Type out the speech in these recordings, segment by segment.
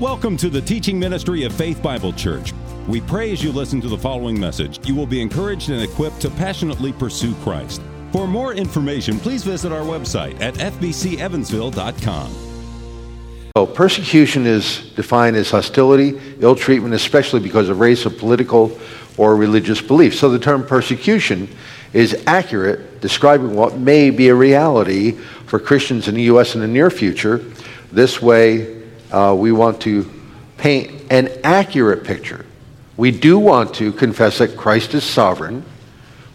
Welcome to the teaching ministry of Faith Bible Church. We pray as you listen to the following message, you will be encouraged and equipped to passionately pursue Christ. For more information, please visit our website at FBCevansville.com. So persecution is defined as hostility, ill treatment, especially because of race or political or religious belief. So the term persecution is accurate, describing what may be a reality for Christians in the U.S. in the near future. This way, we want to paint an accurate picture. We do want to confess that Christ is sovereign.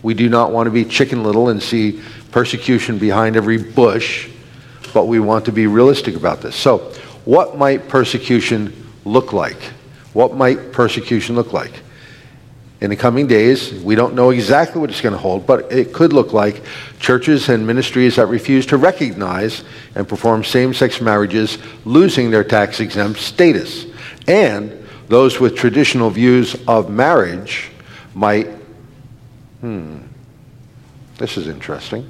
We do not want to be Chicken Little and see persecution behind every bush, but we want to be realistic about this. So what might persecution look like? What might persecution look like? In the coming days, we don't know exactly what it's going to hold, but it could look like churches and ministries that refuse to recognize and perform same-sex marriages losing their tax-exempt status. And those with traditional views of marriage might, this is interesting.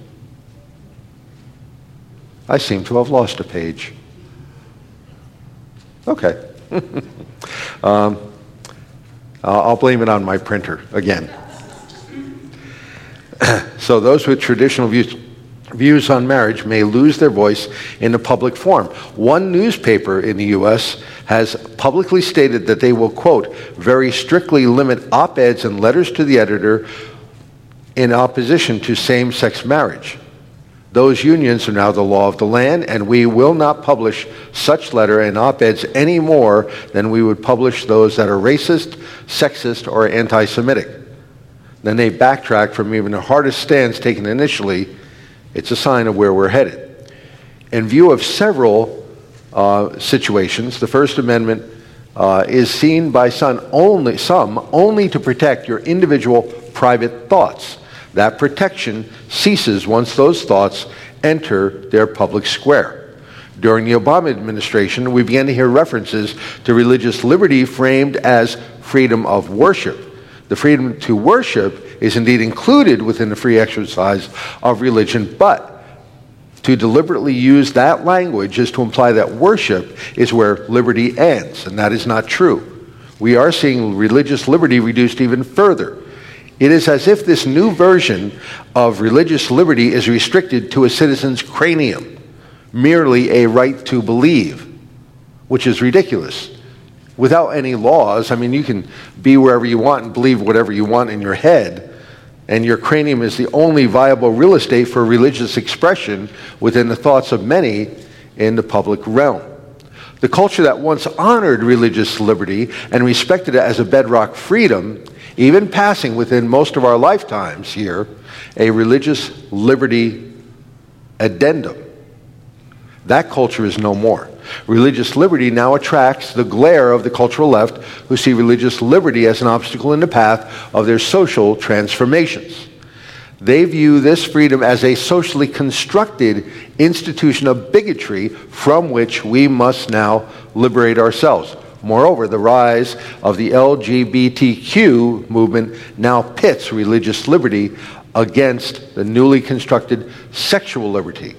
I seem to have lost a page. Okay. I'll blame it on my printer again. So those with traditional views on marriage may lose their voice in the public forum. One newspaper in the U.S. has publicly stated that they will, quote, very strictly limit op-eds and letters to the editor in opposition to same-sex marriage. Those unions are now the law of the land, and we will not publish such letter and op-eds any more than we would publish those that are racist, sexist, or anti-Semitic. Then they backtrack from even the hardest stance taken initially. It's a sign of where we're headed. In view of several situations, the First Amendment is seen by some only to protect your individual private thoughts. That protection ceases once those thoughts enter their public square. During the Obama administration, we began to hear references to religious liberty framed as freedom of worship. The freedom to worship is indeed included within the free exercise of religion, but to deliberately use that language is to imply that worship is where liberty ends, and that is not true. We are seeing religious liberty reduced even further. It is as if this new version of religious liberty is restricted to a citizen's cranium, merely a right to believe, which is ridiculous. Without any laws, I mean, you can be wherever you want and believe whatever you want in your head, and your cranium is the only viable real estate for religious expression within the thoughts of many in the public realm. The culture that once honored religious liberty and respected it as a bedrock freedom, even passing within most of our lifetimes here, a religious liberty addendum. That culture is no more. Religious liberty now attracts the glare of the cultural left, who see religious liberty as an obstacle in the path of their social transformations. They view this freedom as a socially constructed institution of bigotry from which we must now liberate ourselves. Moreover, the rise of the LGBTQ movement now pits religious liberty against the newly constructed sexual liberty.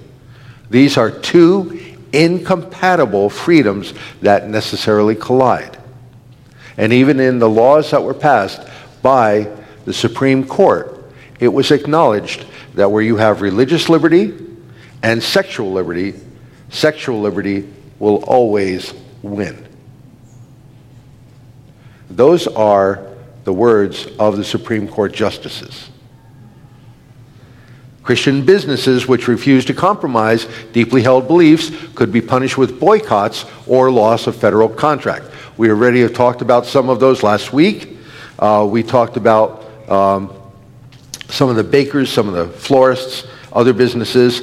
These are two incompatible freedoms that necessarily collide. And even in the laws that were passed by the Supreme Court, it was acknowledged that where you have religious liberty and sexual liberty will always win. Those are the words of the Supreme Court justices. Christian businesses which refuse to compromise deeply held beliefs could be punished with boycotts or loss of federal contract. We already have talked about some of those last week. We talked about some of the bakers, some of the florists, other businesses.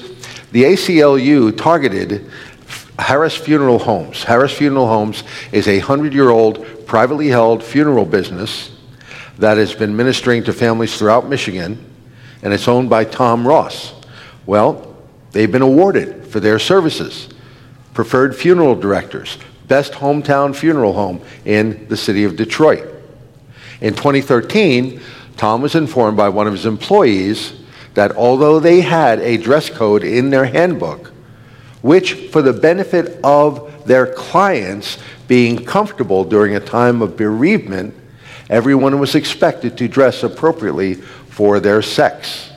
The ACLU targeted Harris Funeral Homes. Harris Funeral Homes is a 100-year-old privately held funeral business that has been ministering to families throughout Michigan, and it's owned by Tom Ross. Well, they've been awarded for their services. Preferred Funeral Directors, Best Hometown Funeral Home in the city of Detroit. In 2013, Tom was informed by one of his employees that although they had a dress code in their handbook, which for the benefit of their clients being comfortable during a time of bereavement, everyone was expected to dress appropriately for their sex.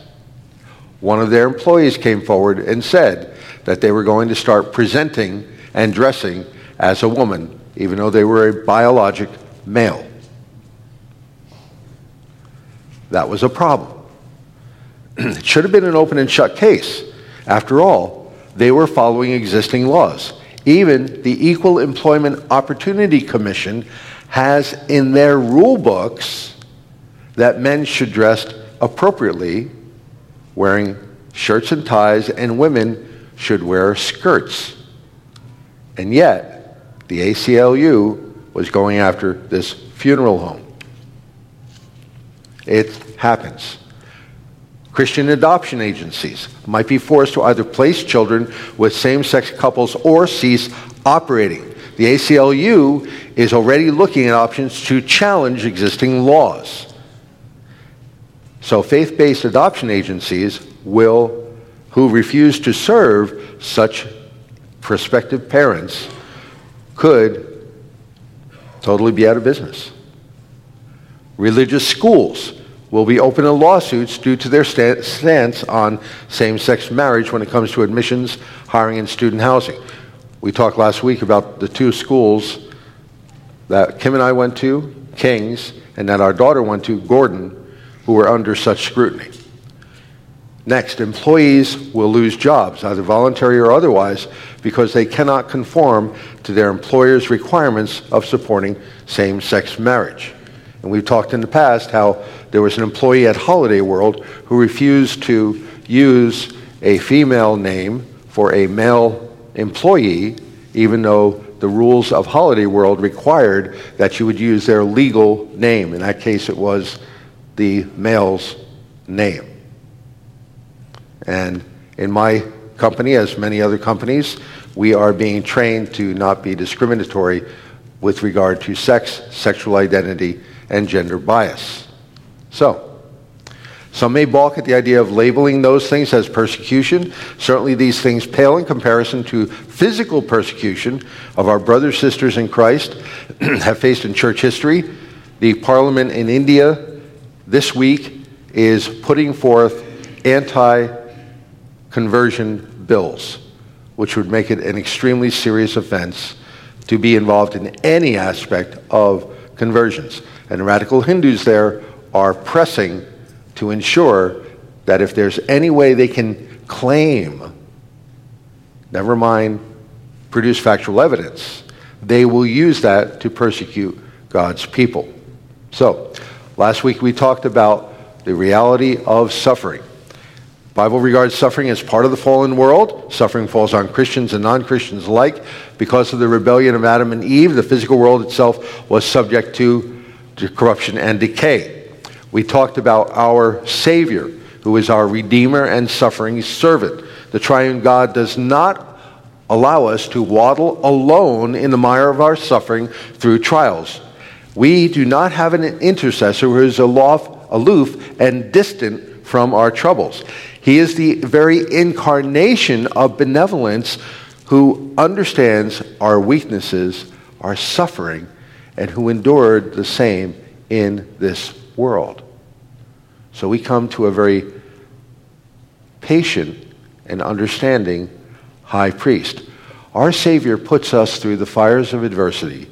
One of their employees came forward and said that they were going to start presenting and dressing as a woman, even though they were a biologic male. That was a problem. It should have been an open and shut case. After all, they were following existing laws. Even the Equal Employment Opportunity Commission has in their rule books that men should dress appropriately, wearing shirts and ties, and women should wear skirts. And yet, the ACLU was going after this funeral home. It happens. Christian adoption agencies might be forced to either place children with same-sex couples or cease operating. The ACLU is already looking at options to challenge existing laws. So faith-based adoption agencies will, who refuse to serve such prospective parents, could totally be out of business. Religious schools will be open to lawsuits due to their stance on same-sex marriage when it comes to admissions, hiring, and student housing. We talked last week about the two schools that Kim and I went to, King's, and that our daughter went to, Gordon, who were under such scrutiny. Next, employees will lose jobs, either voluntary or otherwise, because they cannot conform to their employer's requirements of supporting same-sex marriage. And we've talked in the past how there was an employee at Holiday World who refused to use a female name for a male employee, even though the rules of Holiday World required that you would use their legal name. In that case, it was the male's name. And in my company, as many other companies, we are being trained to not be discriminatory with regard to sex, sexual identity, and gender bias. So, some may balk at the idea of labeling those things as persecution. Certainly these things pale in comparison to physical persecution of our brothers, sisters in Christ have faced in church history. The Parliament in India this week is putting forth anti-conversion bills, which would make it an extremely serious offense to be involved in any aspect of conversions. And radical Hindus there are pressing to ensure that if there's any way they can claim, never mind produce factual evidence, they will use that to persecute God's people. So, last week we talked about the reality of suffering. The Bible regards suffering as part of the fallen world. Suffering falls on Christians and non-Christians alike. Because of the rebellion of Adam and Eve, the physical world itself was subject to corruption and decay. We talked about our Savior, who is our Redeemer and suffering servant. The triune God does not allow us to waddle alone in the mire of our suffering through trials. We do not have an intercessor who is aloof and distant from our troubles. He is the very incarnation of benevolence who understands our weaknesses, our suffering, and who endured the same in this world. So we come to a very patient and understanding high priest. Our Savior puts us through the fires of adversity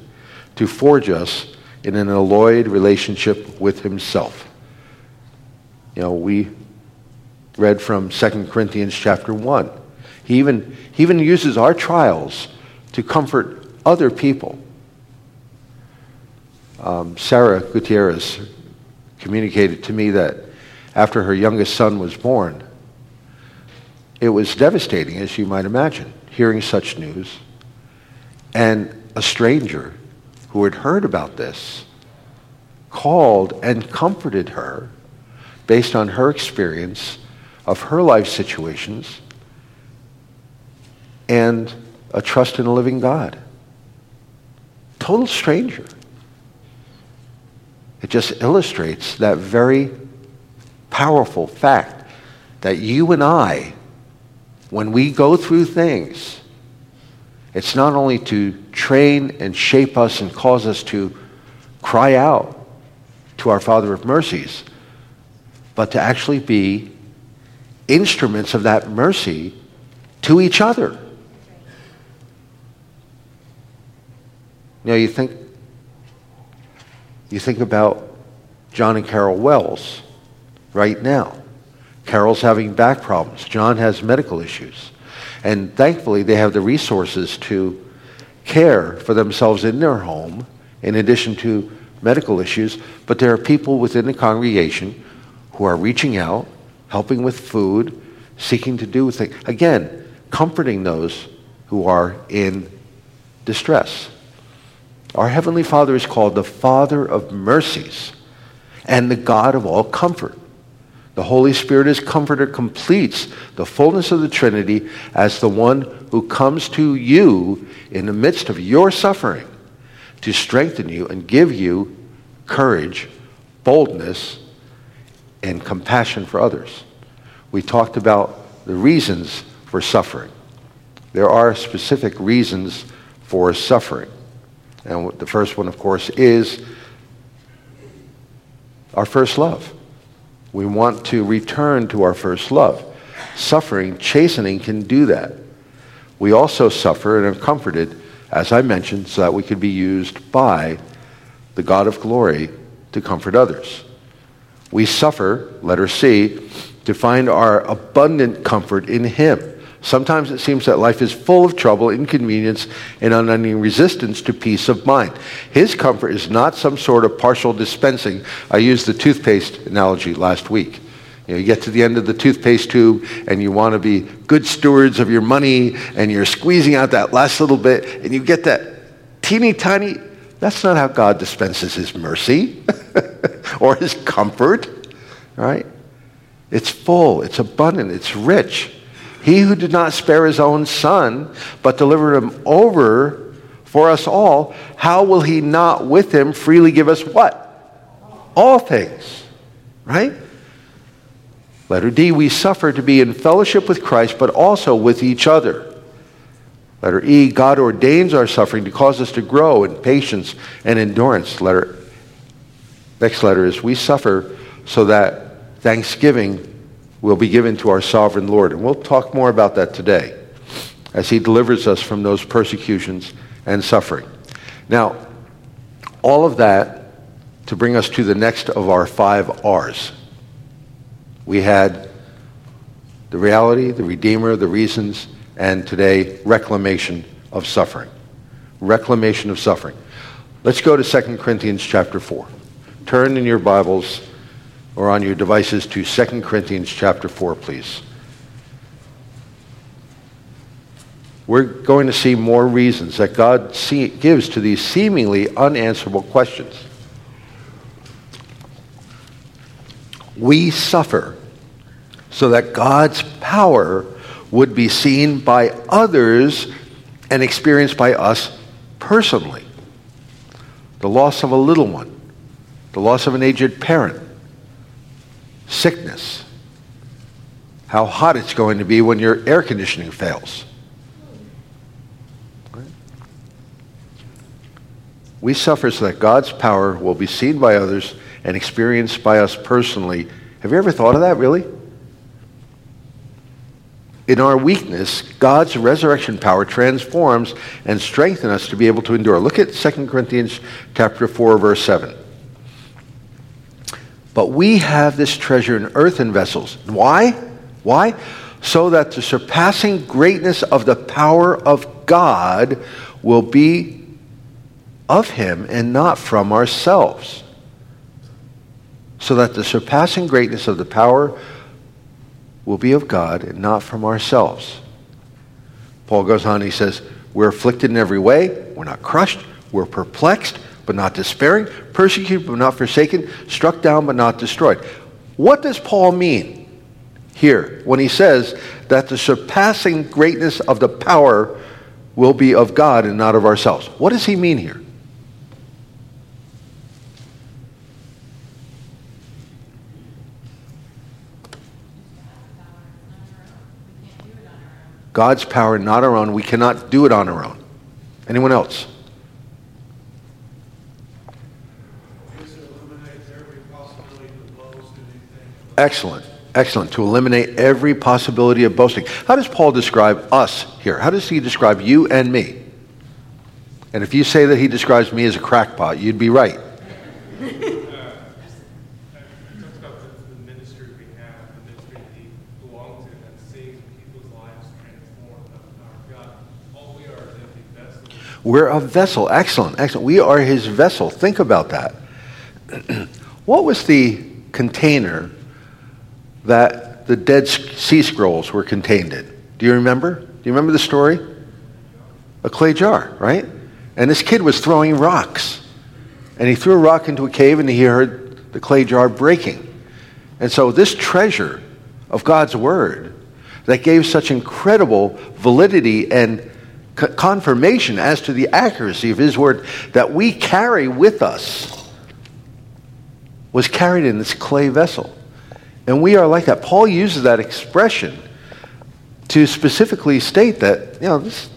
to forge us in an alloyed relationship with himself. You know, we read from 2 Corinthians chapter 1. He even uses our trials to comfort other people. Sarah Gutierrez communicated to me that after her youngest son was born, it was devastating, as you might imagine, hearing such news. And a stranger who had heard about this called and comforted her based on her experience of her life situations and a trust in a living God. Total stranger. It just illustrates that very powerful fact that you and I, when we go through things, It's not only to train and shape us and cause us to cry out to our Father of mercies, but to actually be instruments of that mercy to each other. You know, you think about John and Carol Wells right now. Carol's having back problems. John has medical issues. And thankfully, they have the resources to care for themselves in their home, in addition to medical issues. But there are people within the congregation who are reaching out, helping with food, seeking to do things. Again, comforting those who are in distress. Our Heavenly Father is called the Father of mercies and the God of all comfort. The Holy Spirit as Comforter completes the fullness of the Trinity as the one who comes to you in the midst of your suffering to strengthen you and give you courage, boldness, and compassion for others. We talked about the reasons for suffering. There are specific reasons for suffering. And the first one, of course, is our first love. We want to return to our first love. Suffering, chastening can do that. We also suffer and are comforted, as I mentioned, so that we could be used by the God of glory to comfort others. We suffer, letter C, to find our abundant comfort in Him. Sometimes it seems that life is full of trouble, inconvenience, and unending resistance to peace of mind. His comfort is not some sort of partial dispensing. I used the toothpaste analogy last week. You get to the end of the toothpaste tube, and you want to be good stewards of your money, and you're squeezing out that last little bit, and you get that teeny tiny. That's not how God dispenses His mercy or His comfort, right? It's full, it's abundant, it's rich. He who did not spare His own Son, but delivered Him over for us all, how will He not with Him freely give us what? All things. Right? Letter D, we suffer to be in fellowship with Christ, but also with each other. Letter E, God ordains our suffering to cause us to grow in patience and endurance. Next letter is we suffer so that thanksgiving will be given to our sovereign Lord. And we'll talk more about that today as He delivers us from those persecutions and suffering. Now, all of that to bring us to the next of our 5 R's. We had the reality, the Redeemer, the reasons, and today, reclamation of suffering. Reclamation of suffering. Let's go to 2 Corinthians chapter 4. Turn in your Bibles or on your devices to 2 Corinthians chapter 4, please. We're going to see more reasons that God gives to these seemingly unanswerable questions. We suffer so that God's power would be seen by others and experienced by us personally. The loss of a little one, the loss of an aged parent, sickness, how hot it's going to be when your air conditioning fails. We suffer so that God's power will be seen by others and experienced by us personally. Have you ever thought of that, really? In our weakness, God's resurrection power transforms and strengthens us to be able to endure. Look at 2 Corinthians chapter 4, verse 7. But we have this treasure in earthen vessels. Why? Why? So that the surpassing greatness of the power of God will be of Him and not from ourselves. So that the surpassing greatness of the power will be of God and not from ourselves. Paul goes on, he says, we're afflicted in every way, we're not crushed, we're perplexed, but not despairing, persecuted, but not forsaken, struck down, but not destroyed. What does Paul mean here when he says that the surpassing greatness of the power will be of God and not of ourselves? What does he mean here? God's power, not our own. We cannot do it on our own. Anyone else? Excellent. Excellent. To eliminate every possibility of boasting. How does Paul describe us here? How does he describe you and me? And if you say that he describes me as a crackpot, you'd be right. We're a vessel. Excellent. Excellent. We are his vessel. Think about that. What was the container that the Dead Sea Scrolls were contained in? Do you remember? Do you remember the story? A clay jar, right? And this kid was throwing rocks. And he threw a rock into a cave and he heard the clay jar breaking. And so this treasure of God's Word that gave such incredible validity and confirmation as to the accuracy of his word that we carry with us was carried in this clay vessel. And we are like that. Paul uses that expression to specifically state that, you know, this,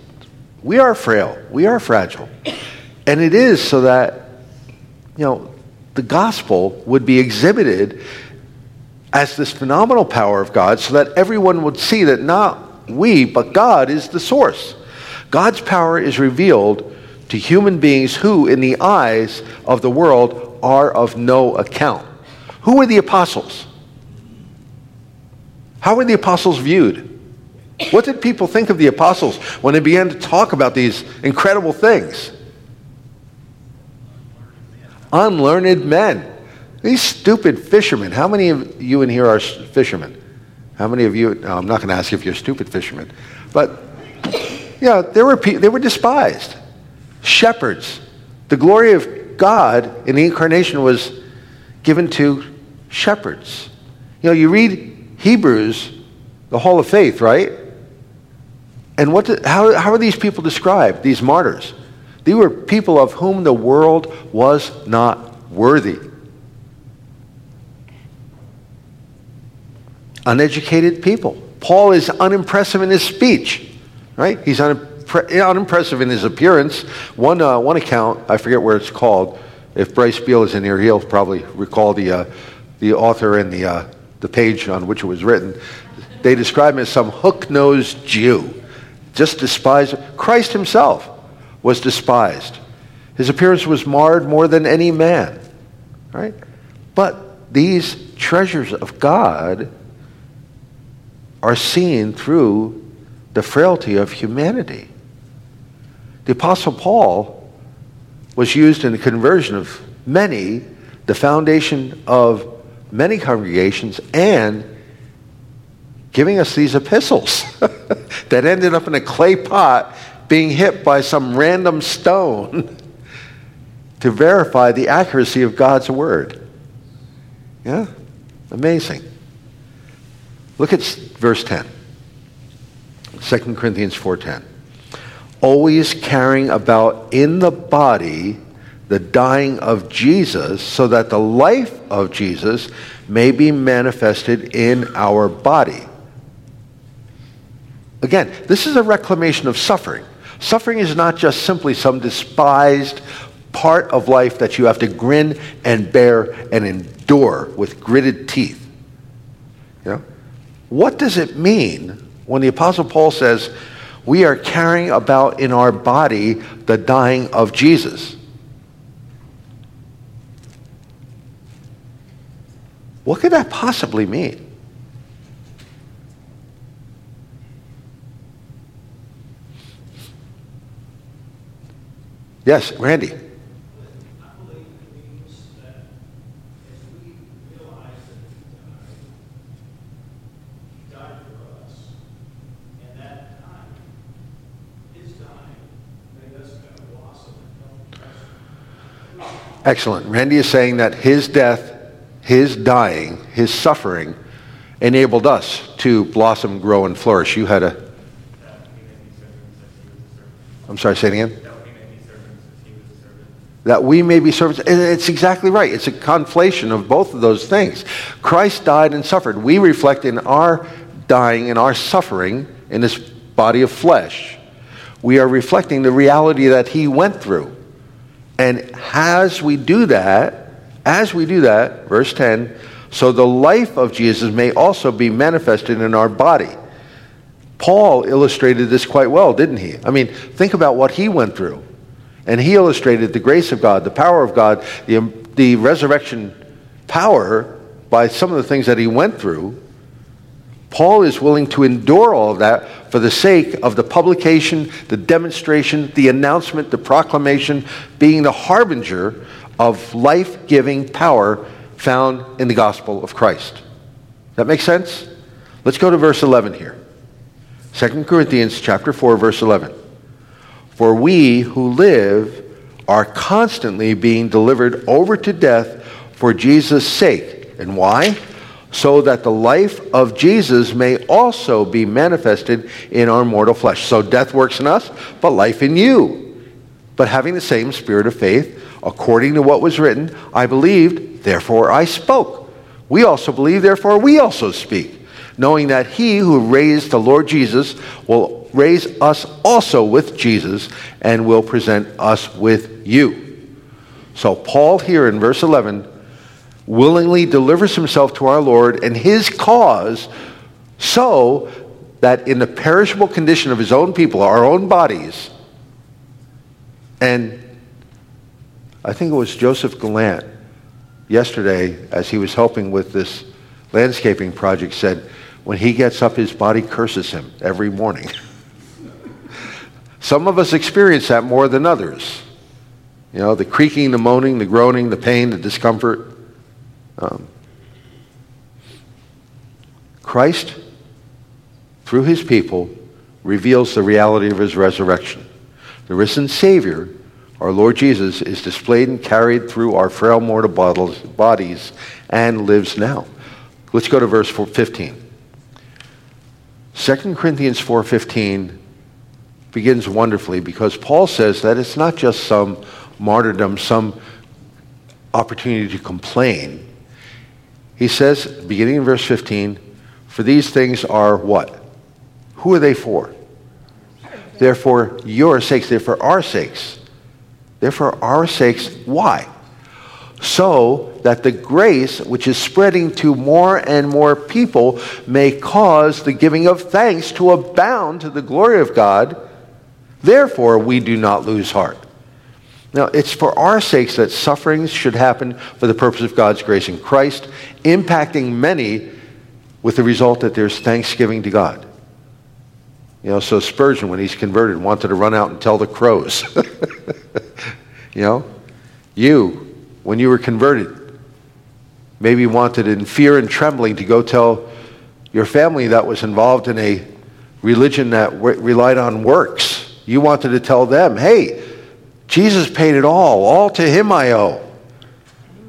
we are frail, we are fragile. And it is so that, you know, the gospel would be exhibited as this phenomenal power of God so that everyone would see that not we, but God is the source. God's power is revealed to human beings who, in the eyes of the world, are of no account. Who were the apostles? How were the apostles viewed? What did people think of the apostles when they began to talk about these incredible things? Unlearned men. These stupid fishermen. How many of you in here are fishermen? How many of you? No, I'm not going to ask you if you're stupid fishermen. But... yeah, they were despised. Shepherds. The glory of God in the incarnation was given to shepherds. You know, you read Hebrews, the Hall of Faith, right? And how are these people described, these martyrs? They were people of whom the world was not worthy. Uneducated people. Paul is unimpressive in his speech. Right? He's unimpressive in his appearance. One account, I forget where it's called. If Bryce Biel is in here, he'll probably recall the author and the page on which it was written. They describe him as some hook-nosed Jew, just despised. Christ himself was despised. His appearance was marred more than any man. Right? But these treasures of God are seen through the frailty of humanity. The Apostle Paul was used in the conversion of many, the foundation of many congregations, and giving us these epistles that ended up in a clay pot being hit by some random stone to verify the accuracy of God's word. Yeah? Amazing. Look at verse 10. 2 Corinthians 4:10. Always carrying about in the body the dying of Jesus, so that the life of Jesus may be manifested in our body. Again, this is a reclamation of suffering. Suffering is not just simply some despised part of life that you have to grin and bear and endure with gritted teeth. You know? What does it mean when the Apostle Paul says, we are carrying about in our body the dying of Jesus? What could that possibly mean? Yes, Randy. Excellent. Randy is saying that his death, his dying, his suffering enabled us to blossom, grow, and flourish. You had a... I'm sorry, say it again. That we may be servants. It's exactly right. It's a conflation of both of those things. Christ died and suffered. We reflect in our dying and our suffering in this body of flesh. we are reflecting the reality that he went through. And as we do that, verse 10, so the life of Jesus may also be manifested in our body. Paul illustrated this quite well, didn't he? I mean, think about what he went through. And he illustrated the grace of God, the power of God, the resurrection power by some of the things that he went through. Paul is willing to endure all of that for the sake of the publication, the demonstration, the announcement, the proclamation, being the harbinger of life-giving power found in the gospel of Christ. That makes sense? Let's go to verse 11 here. 2 Corinthians chapter 4, verse 11. For we who live are constantly being delivered over to death for Jesus' sake. And why? So that the life of Jesus may also be manifested in our mortal flesh. So death works in us, but life in you. But having the same spirit of faith, according to what was written, I believed, therefore I spoke. We also believe, therefore we also speak, knowing that he who raised the Lord Jesus will raise us also with Jesus and will present us with you. So Paul here in verse 11 willingly delivers himself to our Lord and his cause so that in the perishable condition of his own people, our own bodies, and I think it was Joseph Gallant yesterday as he was helping with this landscaping project said, when he gets up, his body curses him every morning. Some of us experience that more than others. You know, the creaking, the moaning, the groaning, the pain, the discomfort. Christ, through his people, reveals the reality of his resurrection. The risen Savior, our Lord Jesus, is displayed and carried through our frail mortal bodies and lives now. Let's go to verse 15. 2 Corinthians 4:15 begins wonderfully because Paul says that it's not just some martyrdom, some opportunity to complain. He says, beginning in verse 15, for these things are what? Who are they for? Therefore your sakes, therefore our sakes. Therefore our sakes, why? So that the grace which is spreading to more and more people may cause the giving of thanks to abound to the glory of God. Therefore we do not lose heart. Now, it's for our sakes that sufferings should happen for the purpose of God's grace in Christ, impacting many with the result that there's thanksgiving to God. You know, so Spurgeon, when he's converted, wanted to run out and tell the crows. You know, you, when you were converted, maybe wanted in fear and trembling to go tell your family that was involved in a religion that relied on works. You wanted to tell them, hey, Jesus paid it all to him I owe.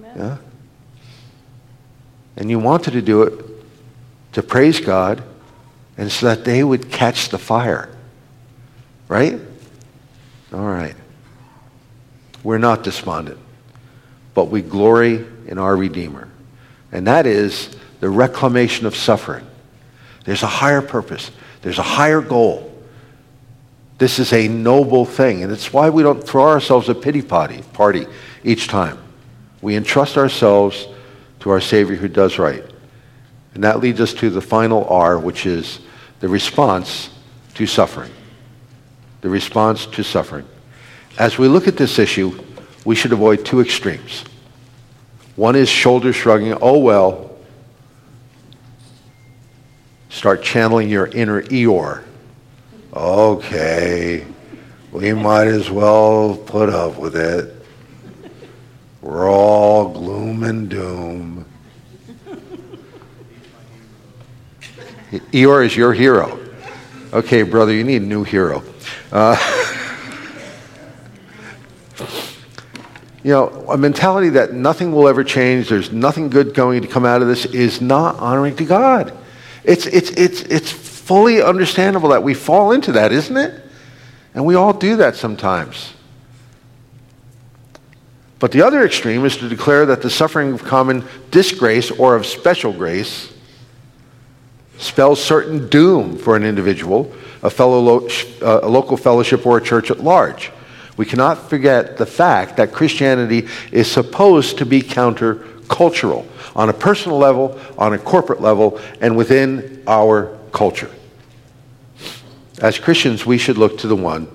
Amen. Yeah? And you wanted to do it to praise God and so that they would catch the fire. Right? All right. We're not despondent, but we glory in our Redeemer. And that is the reclamation of suffering. There's a higher purpose. There's a higher goal. This is a noble thing, and it's why we don't throw ourselves a pity party each time. We entrust ourselves to our Savior who does right. And that leads us to the final R, which is the response to suffering. The response to suffering. As we look at this issue, we should avoid two extremes. One is shoulder shrugging, oh well. Start channeling your inner Eeyore. Okay, we might as well put up with it. We're all gloom and doom. Eeyore is your hero. Okay, brother, you need a new hero. You know, a mentality that nothing will ever change, there's nothing good going to come out of this, is not honoring to God. It's fully understandable that we fall into that, isn't it? And we all do that sometimes. But the other extreme is to declare that the suffering of common disgrace or of special grace spells certain doom for an individual, a local fellowship, or a church at large. We cannot forget the fact that Christianity is supposed to be counter-cultural on a personal level, on a corporate level, and within our culture. As Christians, we should look to the one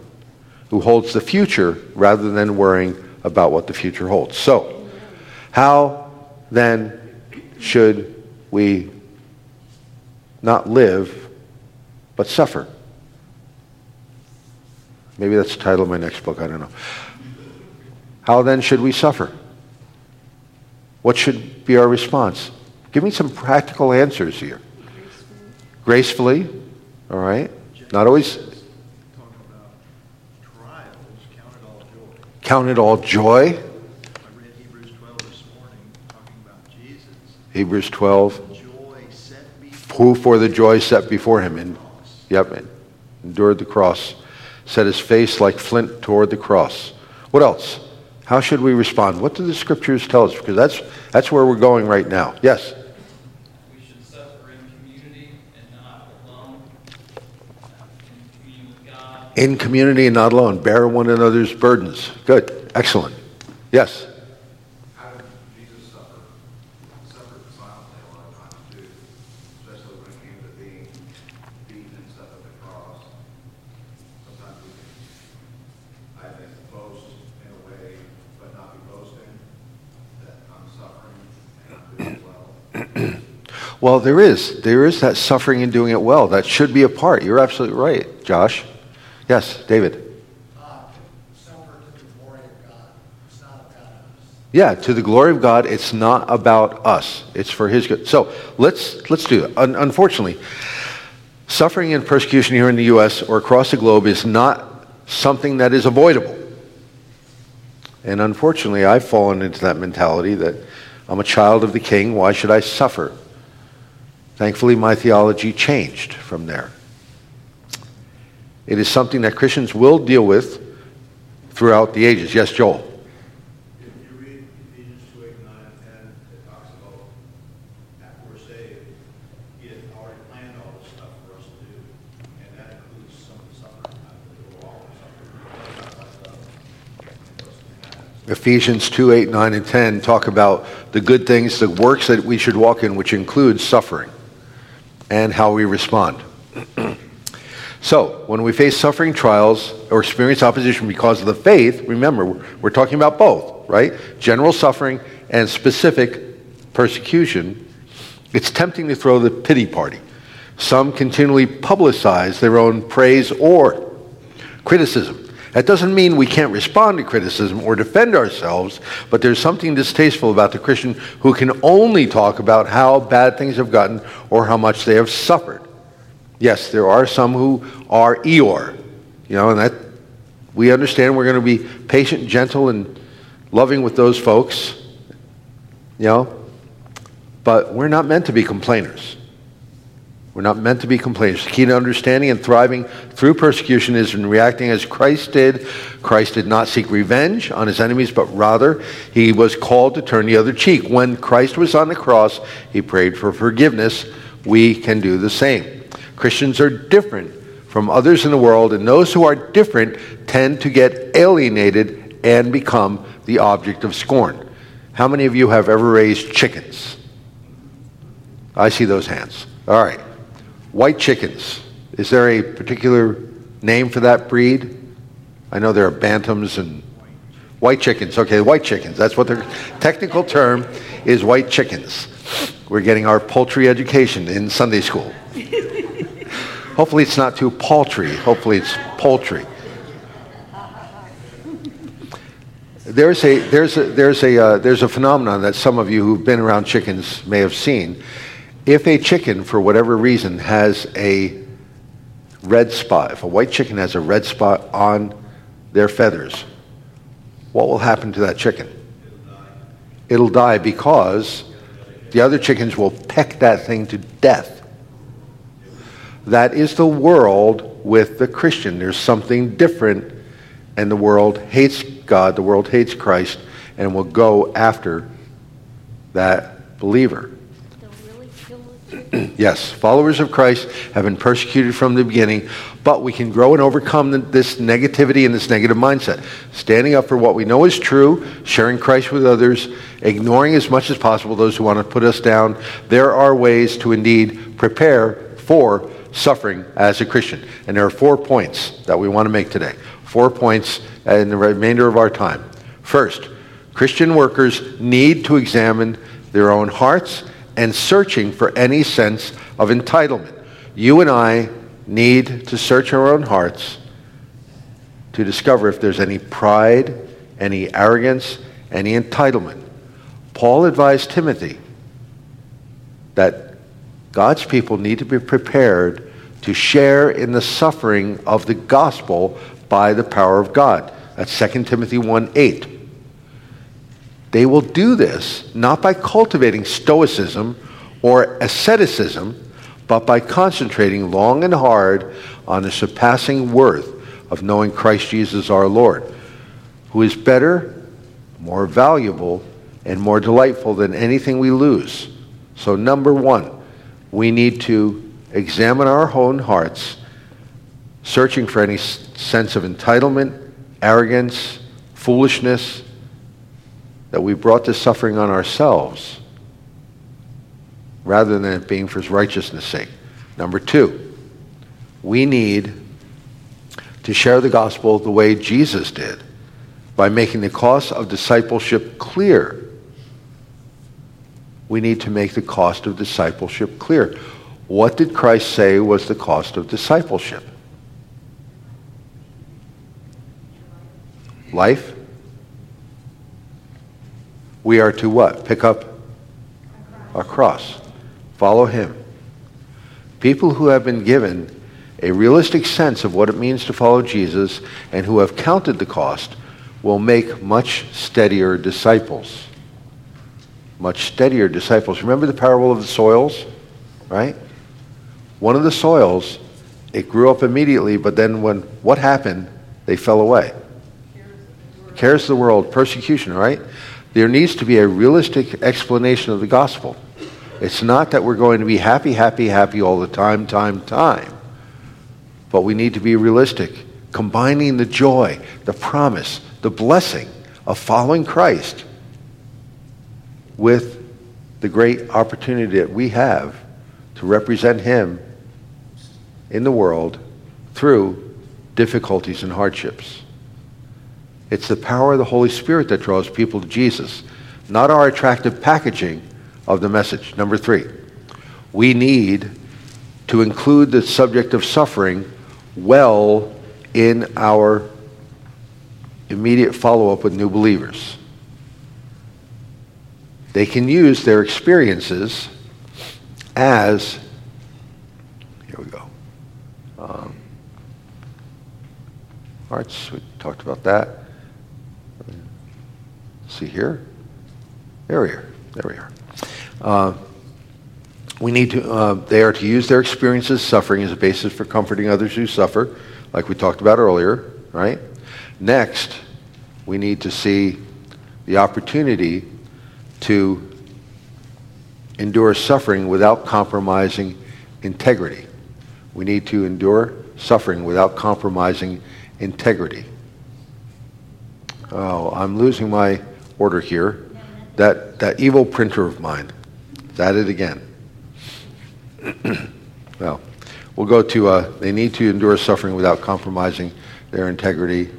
who holds the future rather than worrying about what the future holds. So, how then should we not live but suffer? Maybe that's the title of my next book, I don't know. How then should we suffer? What should be our response? Give me some practical answers here. Gracefully, all right? Not always. Talking about trials, count it all joy. Count it all joy. I read Hebrews 12 this morning, talking about Jesus. Hebrews 12. Who for the joy set before him endured the cross, set his face like flint toward the cross. What else? How should we respond? What do the scriptures tell us? Because that's where we're going right now. Yes? We should suffer in community and not alone. In communion with God. In community and not alone. Bear one another's burdens. Good. Excellent. Yes? How did Jesus suffer? He suffered silently a lot of times too, especially when it came to being beaten and stuff at the cross. Sometimes we can, I think, boast in a way, but not be boasting that I'm suffering and I'm doing well. Well, there is that suffering and doing it well. That should be a part. You're absolutely right, Josh. Yes, David. Suffer to the glory of God. It's not about us. Yeah, to the glory of God, it's not about us. It's for His good. So let's do that. Unfortunately, suffering and persecution here in the U.S. or across the globe is not something that is avoidable. And unfortunately, I've fallen into that mentality that I'm a child of the King, why should I suffer? Thankfully, my theology changed from there. It is something that Christians will deal with throughout the ages. Yes, Joel? If you read Ephesians 2:8 and 9 and 10, it talks about after we're saved, He had already planned all this stuff for us to do, and that includes some suffering. We'll all suffer. Ephesians 2:8, 9, and 10 talk about the good things, the works that we should walk in, which includes suffering, and how we respond. So, when we face suffering, trials, or experience opposition because of the faith, remember, we're talking about both, right? General suffering and specific persecution. It's tempting to throw the pity party. Some continually publicize their own praise or criticism. That doesn't mean we can't respond to criticism or defend ourselves, but there's something distasteful about the Christian who can only talk about how bad things have gotten or how much they have suffered. Yes, there are some who are Eeyore, and that we understand. We're going to be patient, gentle, and loving with those folks, but we're not meant to be complainers. We're not meant to be complainers. The key to understanding and thriving through persecution is in reacting as Christ did. Christ did not seek revenge on his enemies, but rather he was called to turn the other cheek. When Christ was on the cross, he prayed for forgiveness. We can do the same. Christians are different from others in the world, and those who are different tend to get alienated and become the object of scorn. How many of you have ever raised chickens? I see those hands. All right. White chickens. Is there a particular name for that breed? I know there are bantams and white chickens. Okay, white chickens. That's what their technical term is, white chickens. We're getting our poultry education in Sunday school. Hopefully it's not too paltry. Hopefully it's poultry. There's a phenomenon that some of you who've been around chickens may have seen. If a chicken, for whatever reason, has a red spot, if a white chicken has a red spot on their feathers, what will happen to that chicken? It'll die because the other chickens will peck that thing to death. That is the world with the Christian. There's something different, and the world hates God, the world hates Christ, and will go after that believer. They'll really kill the Yes, followers of Christ have been persecuted from the beginning, but we can grow and overcome this negativity and this negative mindset. Standing up for what we know is true, sharing Christ with others, ignoring as much as possible those who want to put us down. There are ways to indeed prepare for suffering as a Christian. And there are 4 points that we want to make today. 4 points in the remainder of our time. First, Christian workers need to examine their own hearts and searching for any sense of entitlement. You and I need to search our own hearts to discover if there's any pride, any arrogance, any entitlement. Paul advised Timothy that God's people need to be prepared to share in the suffering of the gospel by the power of God. That's 2 Timothy 1:8. They will do this not by cultivating stoicism or asceticism, but by concentrating long and hard on the surpassing worth of knowing Christ Jesus our Lord, who is better, more valuable, and more delightful than anything we lose. So number one, we need to examine our own hearts, searching for any sense of entitlement, arrogance, foolishness, that we brought this suffering on ourselves rather than it being for his righteousness' sake. Number two, we need to share the gospel the way Jesus did by making the cost of discipleship clear. We need to make the cost of discipleship clear. What did Christ say was the cost of discipleship? Life. We are to what? Pick up a cross. Follow him. People who have been given a realistic sense of what it means to follow Jesus and who have counted the cost will make much steadier disciples. Much steadier disciples. Remember the parable of the soils, right? One of the soils, it grew up immediately, but then what happened? They fell away. Cares of the world, persecution, right? There needs to be a realistic explanation of the gospel. It's not that we're going to be happy, happy, happy all the time. But we need to be realistic, combining the joy, the promise, the blessing of following Christ with the great opportunity that we have to represent him in the world through difficulties and hardships. It's the power of the Holy Spirit that draws people to Jesus, not our attractive packaging of the message. Number three, we need to include the subject of suffering well in our immediate follow-up with new believers. They can use their experiences as, here we go, hearts, we talked about that. See here? There we are. We need to, they are to use their experiences, suffering, as a basis for comforting others who suffer, like we talked about earlier, right? Next, we need to see the opportunity to endure suffering without compromising integrity. We need to endure suffering without compromising integrity. Oh, I'm losing my order here. That evil printer of mine. Is at it again. Well, we'll go to, they need to endure suffering without compromising their integrity.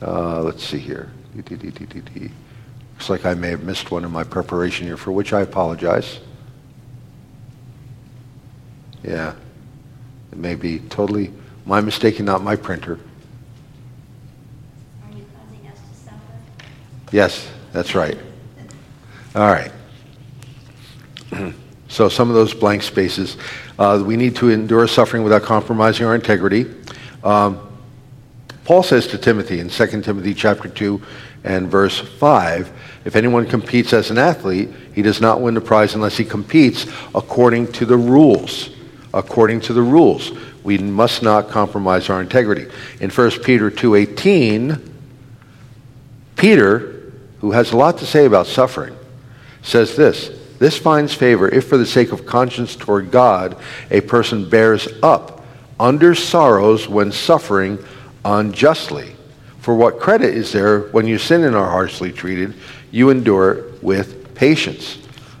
Let's see here. Looks like I may have missed one in my preparation here, for which I apologize. Yeah. It may be totally my mistake and not my printer. Yes, that's right. All right. So some of those blank spaces. We need to endure suffering without compromising our integrity. Paul says to Timothy in 2 Timothy chapter 2 and verse 5, if anyone competes as an athlete, he does not win the prize unless he competes according to the rules. According to the rules. We must not compromise our integrity. In 1 Peter 2:18, Peter, who has a lot to say about suffering, says this, This finds favor if for the sake of conscience toward God a person bears up under sorrows when suffering unjustly. For what credit is there when you sin and are harshly treated? You endure with patience.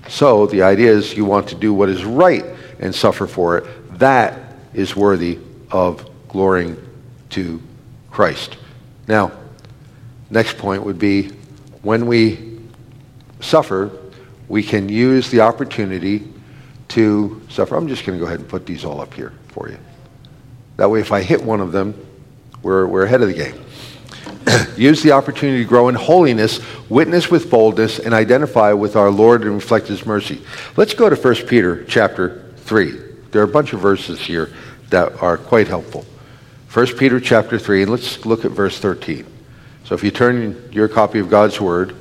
So the idea is you want to do what is right and suffer for it. That is worthy of glorying to Christ. Now, next point would be when we suffer, we can use the opportunity to suffer. I'm just going to go ahead and put these all up here for you. That way, if I hit one of them, we're ahead of the game. Use the opportunity to grow in holiness, witness with boldness, and identify with our Lord and reflect His mercy. Let's go to 1 Peter chapter 3. There are a bunch of verses here that are quite helpful. 1 Peter chapter 3, and let's look at verse 13. So if you turn your copy of God's Word,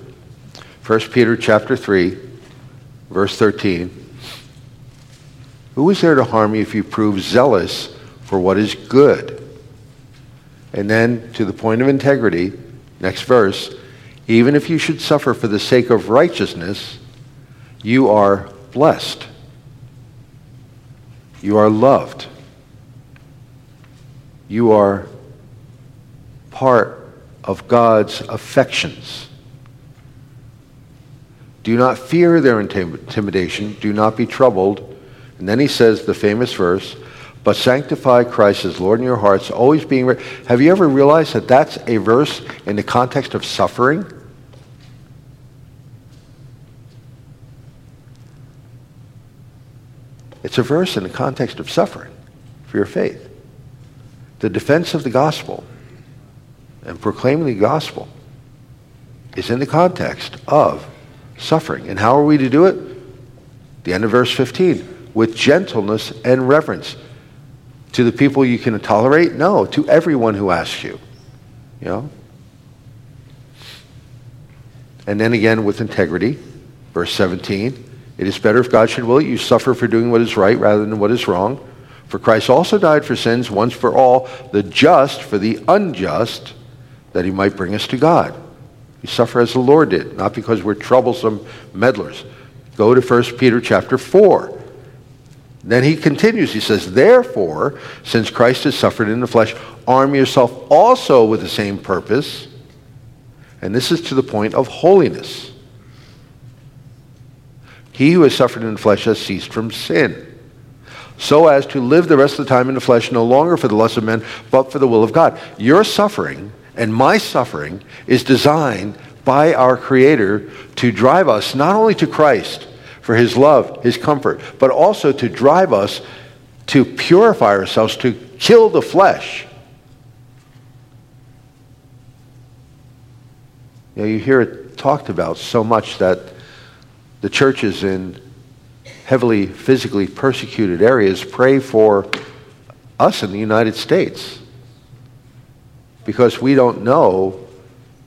1 Peter chapter 3, verse 13. Who is there to harm you if you prove zealous for what is good? And then, to the point of integrity, next verse, even if you should suffer for the sake of righteousness, you are blessed. You are loved. You are part of God's affections. Do not fear their intimidation. Do not be troubled. And then he says the famous verse, but sanctify Christ as Lord in your hearts, always being... Have you ever realized that that's a verse in the context of suffering? It's a verse in the context of suffering for your faith. The defense of the gospel and proclaiming the gospel is in the context of suffering. And how are we to do it? The end of verse 15. With gentleness and reverence. To the people you can tolerate? No, to everyone who asks you. You know? And then again with integrity, verse 17, it is better if God should will it, you suffer for doing what is right rather than what is wrong. For Christ also died for sins once for all, the just for the unjust, that he might bring us to God. We suffer as the Lord did, not because we're troublesome meddlers. Go to 1 Peter chapter 4. Then he continues, he says, therefore, since Christ has suffered in the flesh, arm yourself also with the same purpose. And this is to the point of holiness. He who has suffered in the flesh has ceased from sin, so as to live the rest of the time in the flesh, no longer for the lust of men, but for the will of God. Your suffering and my suffering is designed by our Creator to drive us not only to Christ, for his love, his comfort, but also to drive us to purify ourselves, to kill the flesh. You know, you hear it talked about so much that the churches in heavily physically persecuted areas pray for us in the United States because we don't know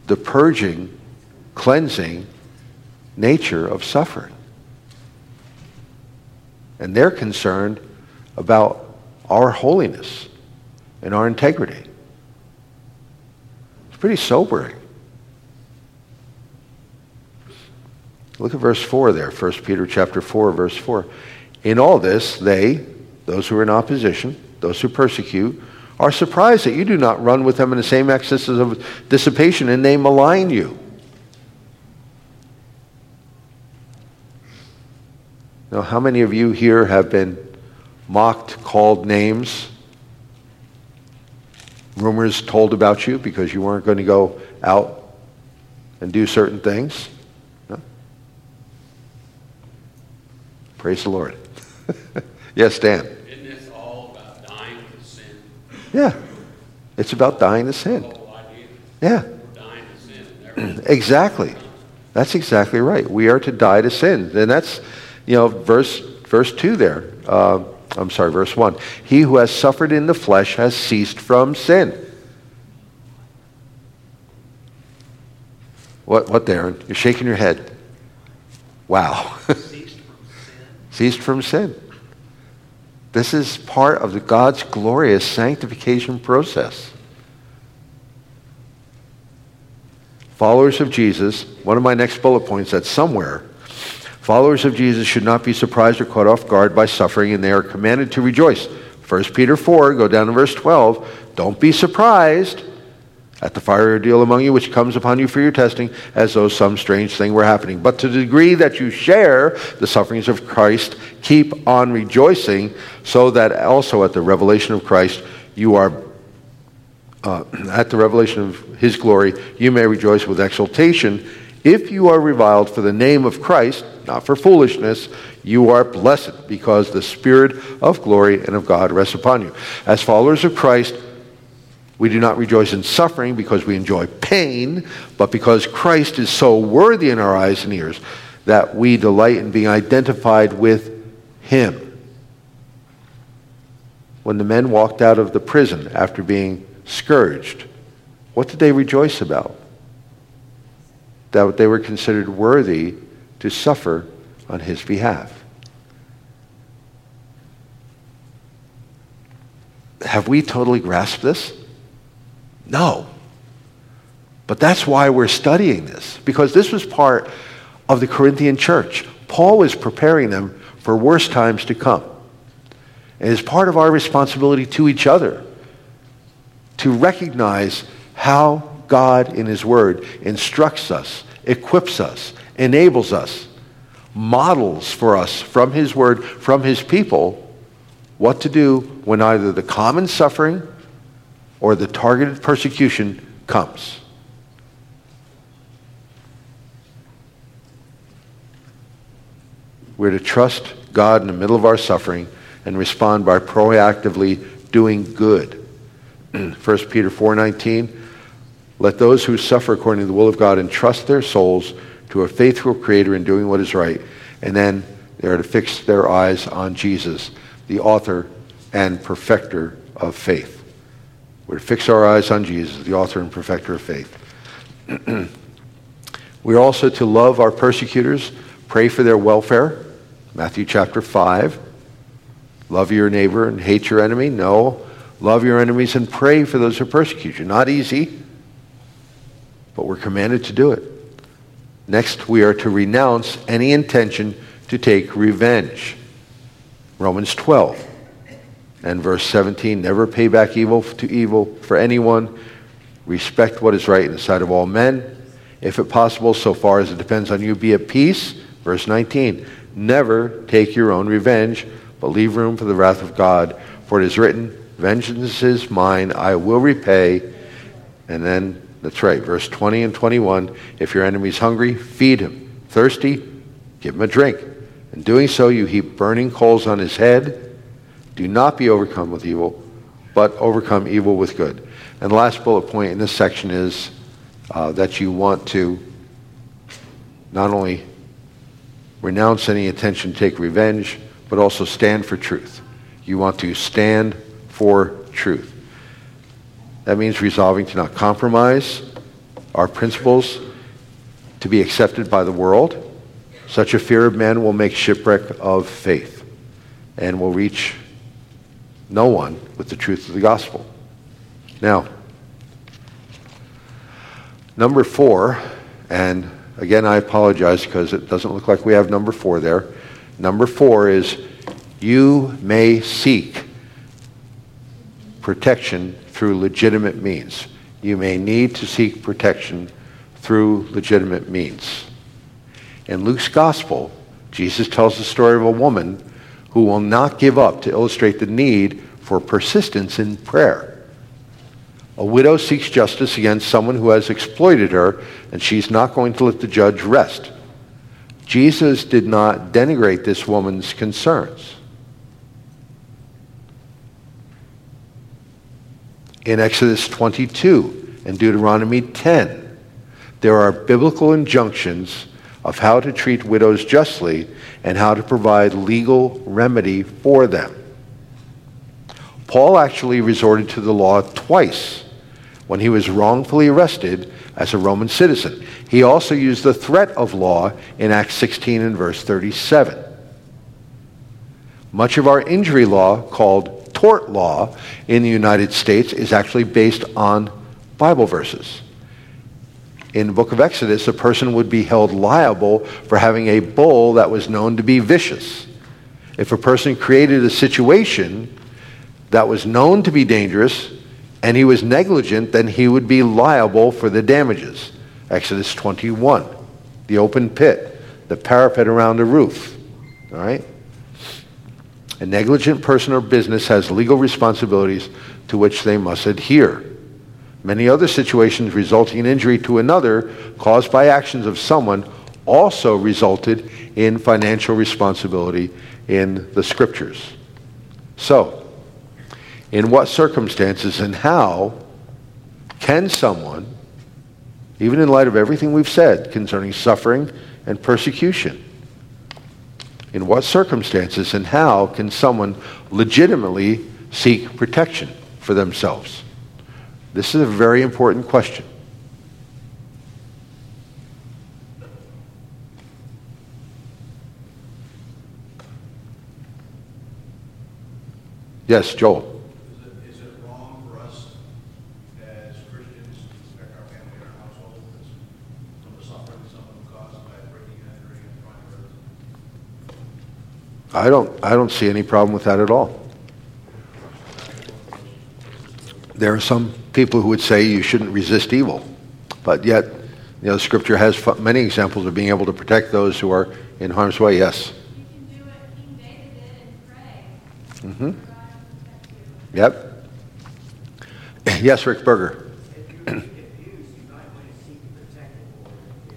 the purging, cleansing nature of suffering. And they're concerned about our holiness and our integrity. It's pretty sobering. Look at verse 4 there, 1 Peter chapter 4, verse 4. In all this, they, those who are in opposition, those who persecute, are surprised that you do not run with them in the same excesses of dissipation, and they malign you. Now, how many of you here have been mocked, called names, rumors told about you because you weren't going to go out and do certain things? No? Praise the Lord. Yes, Dan? Isn't this all about dying to sin? Yeah. It's about dying to sin. The whole idea. Yeah. Dying to sin. Exactly. That's exactly right. We are to die to sin. And that's... You know, verse 2 there. Verse 1. He who has suffered in the flesh has ceased from sin. What, Darren? You're shaking your head. Wow. Ceased from sin. Ceased from sin. This is part of the God's glorious sanctification process. Followers of Jesus, one of my next bullet points that's somewhere... Followers of Jesus should not be surprised or caught off guard by suffering, and they are commanded to rejoice. 1 Peter 4, go down to verse 12. Don't be surprised at the fiery ordeal among you, which comes upon you for your testing, as though some strange thing were happening. But to the degree that you share the sufferings of Christ, keep on rejoicing, so that also at the revelation of Christ you are, at the revelation of his glory, you may rejoice with exultation. If you are reviled for the name of Christ, not for foolishness, you are blessed, because the Spirit of glory and of God rests upon you. As followers of Christ, we do not rejoice in suffering because we enjoy pain, but because Christ is so worthy in our eyes and ears that we delight in being identified with him. When the men walked out of the prison after being scourged, what did they rejoice about? That they were considered worthy to suffer on his behalf. Have we totally grasped this? No. But that's why we're studying this, because this was part of the Corinthian church. Paul was preparing them for worse times to come. And it's part of our responsibility to each other to recognize how God in his word instructs us, equips us, enables us, models for us from his word, from his people, what to do when either the common suffering or the targeted persecution comes. We're to trust God in the middle of our suffering and respond by proactively doing good. 1 Peter 4:19, let those who suffer according to the will of God entrust their souls to a faithful Creator in doing what is right, and then they are to fix their eyes on Jesus, the author and perfecter of faith. We're to fix our eyes on Jesus, the author and perfecter of faith. We're also to love our persecutors, pray for their welfare. Matthew chapter 5. Love your neighbor and hate your enemy. No, love your enemies and pray for those who persecute you. Not easy, but we're commanded to do it. Next, we are to renounce any intention to take revenge. Romans 12. And verse 17, never pay back evil to evil for anyone. Respect what is right in the sight of all men. If it possible, so far as it depends on you, be at peace. Verse 19, never take your own revenge, but leave room for the wrath of God. For it is written, vengeance is mine, I will repay. And then, that's right, verse 20 and 21, if your enemy is hungry, feed him. Thirsty, give him a drink. In doing so, you heap burning coals on his head. Do not be overcome with evil, but overcome evil with good. And the last bullet point in this section is that you want to not only renounce any intention to take revenge, but also stand for truth. You want to stand for truth. That means resolving to not compromise our principles to be accepted by the world. Such a fear of man will make shipwreck of faith and will reach no one with the truth of the gospel. Now, number 4, and again I apologize because it doesn't look like we have number 4 there. Number 4 is you may seek protection through legitimate means. You may need to seek protection through legitimate means. In Luke's gospel, Jesus tells the story of a woman who will not give up to illustrate the need for persistence in prayer. A widow seeks justice against someone who has exploited her, and she's not going to let the judge rest. Jesus did not denigrate this woman's concerns. In Exodus 22 and Deuteronomy 10, there are biblical injunctions of how to treat widows justly and how to provide legal remedy for them. Paul actually resorted to the law twice when he was wrongfully arrested as a Roman citizen. He also used the threat of law in Acts 16 and verse 37. Much of our injury law, called tort law, in the United States is actually based on Bible verses. in the book of Exodus, a person would be held liable for having a bull that was known to be vicious. If a person created a situation that was known to be dangerous and he was negligent, then he would be liable for the damages. Exodus 21, the open pit, the parapet around the roof. All right? A negligent person or business has legal responsibilities to which they must adhere. Many other situations resulting in injury to another caused by actions of someone also resulted in financial responsibility in the scriptures. So, in what circumstances and how can someone, even in light of everything we've said concerning suffering and persecution, in what circumstances and how can someone legitimately seek protection for themselves? This is a very important question. Yes, Joel. Is it wrong for us as Christians to respect our family and our household from the suffering someone caused by breaking and entering and trying to resurrect? I don't see any problem with that at all. There are some people who would say you shouldn't resist evil, but yet, you know, Scripture has many examples of being able to protect those who are in harm's way. Yes. You can do what King David did and pray. Mm-hmm. Yep. Yes, Rick Berger.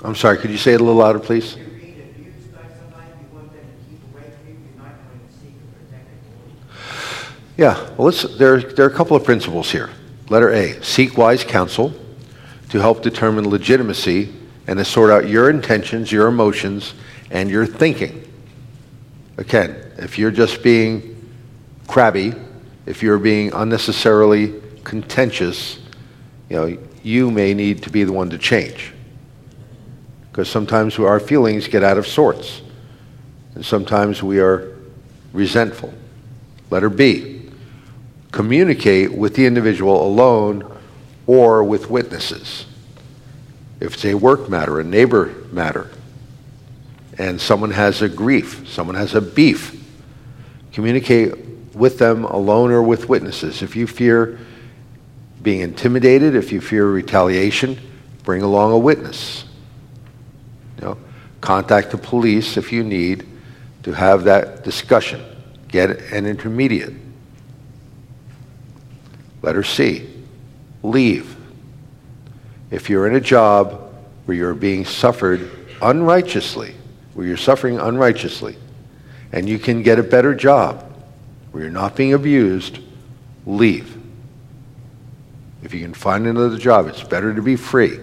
I'm sorry, could you say it a little louder, please? Yeah, well, there are a couple of principles here. Letter A, seek wise counsel to help determine legitimacy and to sort out your intentions, your emotions, and your thinking. Again, if you're just being crabby, if you're being unnecessarily contentious, you know, you may need to be the one to change. Because sometimes our feelings get out of sorts, and sometimes we are resentful. Letter B, communicate with the individual alone or with witnesses. If it's a work matter, a neighbor matter, and someone has a grief, someone has a beef, communicate with them alone or with witnesses. If you fear being intimidated, if you fear retaliation, bring along a witness. You know, contact the police if you need to have that discussion. Get an intermediate. Letter C, leave. If you're in a job where you're being suffered unrighteously, where you're suffering unrighteously, and you can get a better job where you're not being abused, leave. If you can find another job, it's better to be free.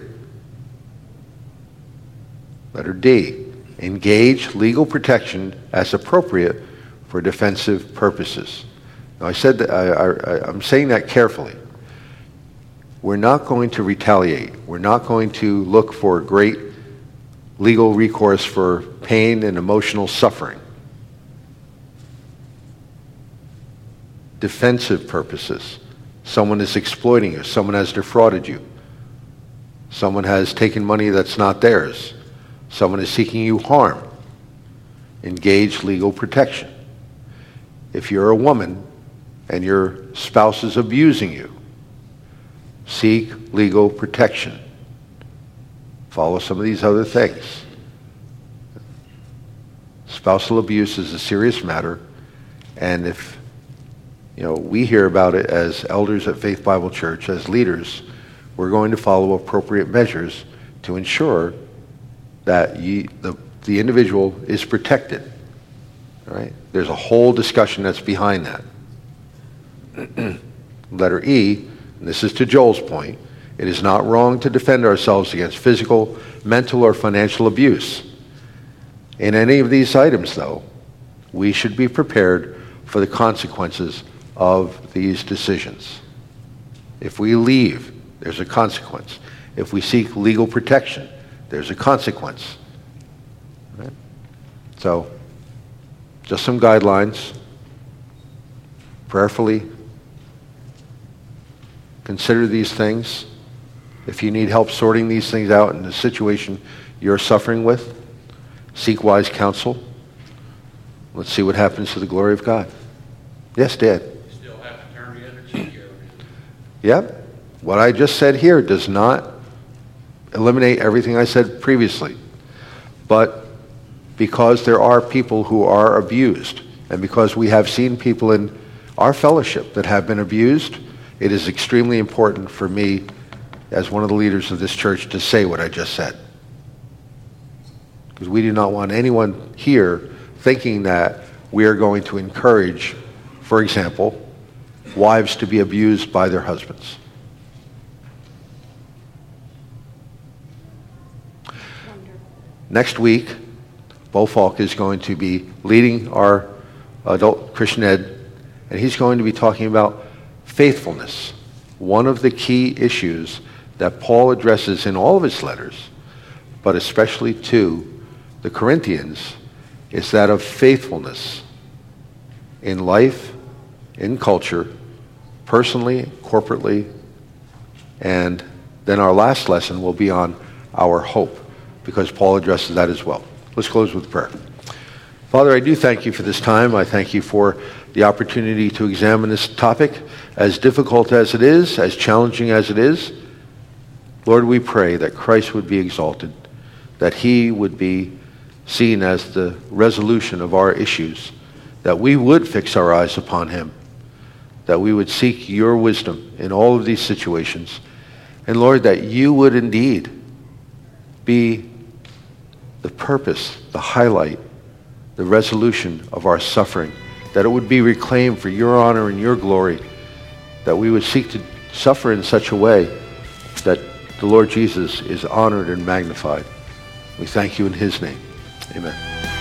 Letter D, engage legal protection as appropriate for defensive purposes. Now, I said that I'm saying that carefully. We're not going to retaliate. We're not going to look for great legal recourse for pain and emotional suffering. Defensive purposes. Someone is exploiting you. Someone has defrauded you. Someone has taken money that's not theirs. Someone is seeking you harm. Engage legal protection. If you're a woman and your spouse is abusing you, seek legal protection. Follow some of these other things. Spousal abuse is a serious matter, and if you know we hear about it as elders at Faith Bible Church, as leaders, we're going to follow appropriate measures to ensure that the individual is protected. All right? There's a whole discussion that's behind that. Letter E, and this is to Joel's point, it is not wrong to defend ourselves against physical, mental, or financial abuse. In any of these items, though, we should be prepared for the consequences of these decisions. If we leave, there's a consequence. If we seek legal protection, there's a consequence. Right? So, just some guidelines. Prayerfully consider these things. If you need help sorting these things out in the situation you're suffering with, seek wise counsel. Let's see what happens to the glory of God. Yes, Dad? You still have to turn the other cheek over. Yep. What I just said here does not eliminate everything I said previously. But because there are people who are abused, and because we have seen people in our fellowship that have been abused, it is extremely important for me as one of the leaders of this church to say what I just said. Because we do not want anyone here thinking that we are going to encourage, for example, wives to be abused by their husbands. Wonderful. Next week, Beau Falk is going to be leading our adult Christian Ed, and he's going to be talking about faithfulness, one of the key issues that Paul addresses in all of his letters, but especially to the Corinthians. It's that of faithfulness in life, in culture, personally, corporately. And then our last lesson will be on our hope, because Paul addresses that as well. Let's close with prayer. Father, I do thank you for this time. I thank you for the opportunity to examine this topic, as difficult as it is, as challenging as it is. Lord, we pray that Christ would be exalted, that he would be seen as the resolution of our issues, that we would fix our eyes upon him, that we would seek your wisdom in all of these situations, and Lord, that you would indeed be the purpose, the highlight, the resolution of our suffering, that it would be reclaimed for your honor and your glory, that we would seek to suffer in such a way that the Lord Jesus is honored and magnified. We thank you in his name. Amen.